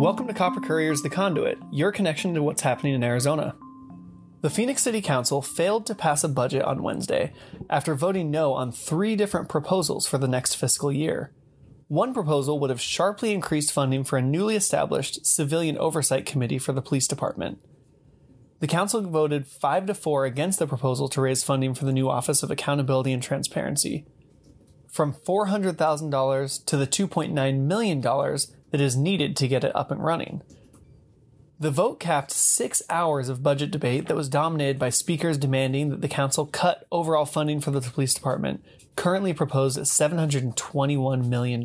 Welcome to Copper Courier's The Conduit, your connection to what's happening in Arizona. The Phoenix City Council failed to pass a budget on Wednesday after voting no on 3 different proposals for the next fiscal year. One proposal would have sharply increased funding for a newly established Civilian Oversight Committee for the police department. The council voted 5-4 against the proposal to raise funding for the new Office of Accountability and Transparency, from $400,000 to the $2.9 million that is needed to get it up and running. The vote capped 6 hours of budget debate that was dominated by speakers demanding that the council cut overall funding for the police department, currently proposed at $721 million.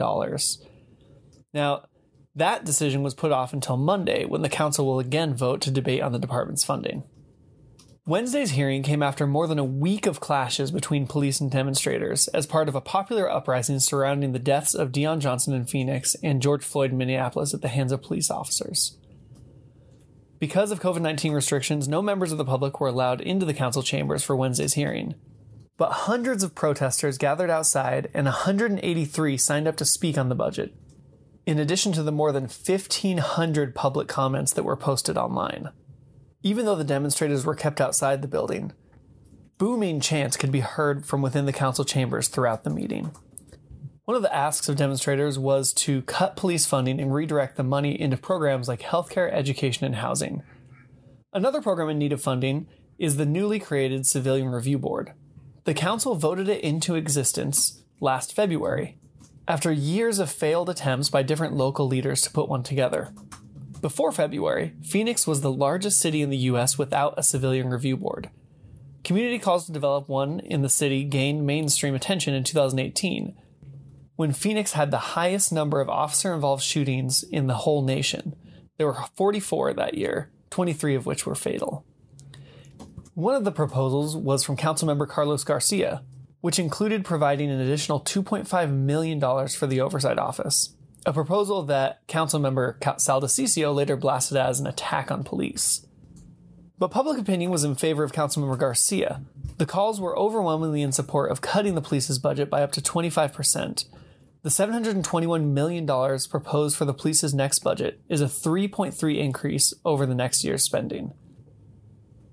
Now, that decision was put off until Monday, when the council will again vote to debate on the department's funding. Wednesday's hearing came after more than a week of clashes between police and demonstrators as part of a popular uprising surrounding the deaths of Dion Johnson in Phoenix and George Floyd in Minneapolis at the hands of police officers. Because of COVID-19 restrictions, no members of the public were allowed into the council chambers for Wednesday's hearing. But hundreds of protesters gathered outside, and 183 signed up to speak on the budget, in addition to the more than 1,500 public comments that were posted online. Even though the demonstrators were kept outside the building, booming chants could be heard from within the council chambers throughout the meeting. One of the asks of demonstrators was to cut police funding and redirect the money into programs like healthcare, education, and housing. Another program in need of funding is the newly created Civilian Review Board. The council voted it into existence last February, after years of failed attempts by different local leaders to put one together. Before February, Phoenix was the largest city in the U.S. without a Civilian Review Board. Community calls to develop one in the city gained mainstream attention in 2018, when Phoenix had the highest number of officer-involved shootings in the whole nation. There were 44 that year, 23 of which were fatal. One of the proposals was from Councilmember Carlos Garcia, which included providing an additional $2.5 million for the Oversight Office, a proposal that Councilmember Saldasisio later blasted as an attack on police. But public opinion was in favor of Councilmember Garcia. The calls were overwhelmingly in support of cutting the police's budget by up to 25%. The $721 million proposed for the police's next budget is a 3.3% increase over the next year's spending.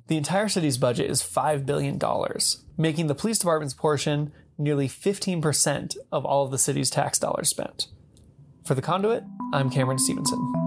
The entire city's budget is $5 billion, making the police department's portion nearly 15% of all of the city's tax dollars spent. For The Conduit, I'm Cameron Stevenson.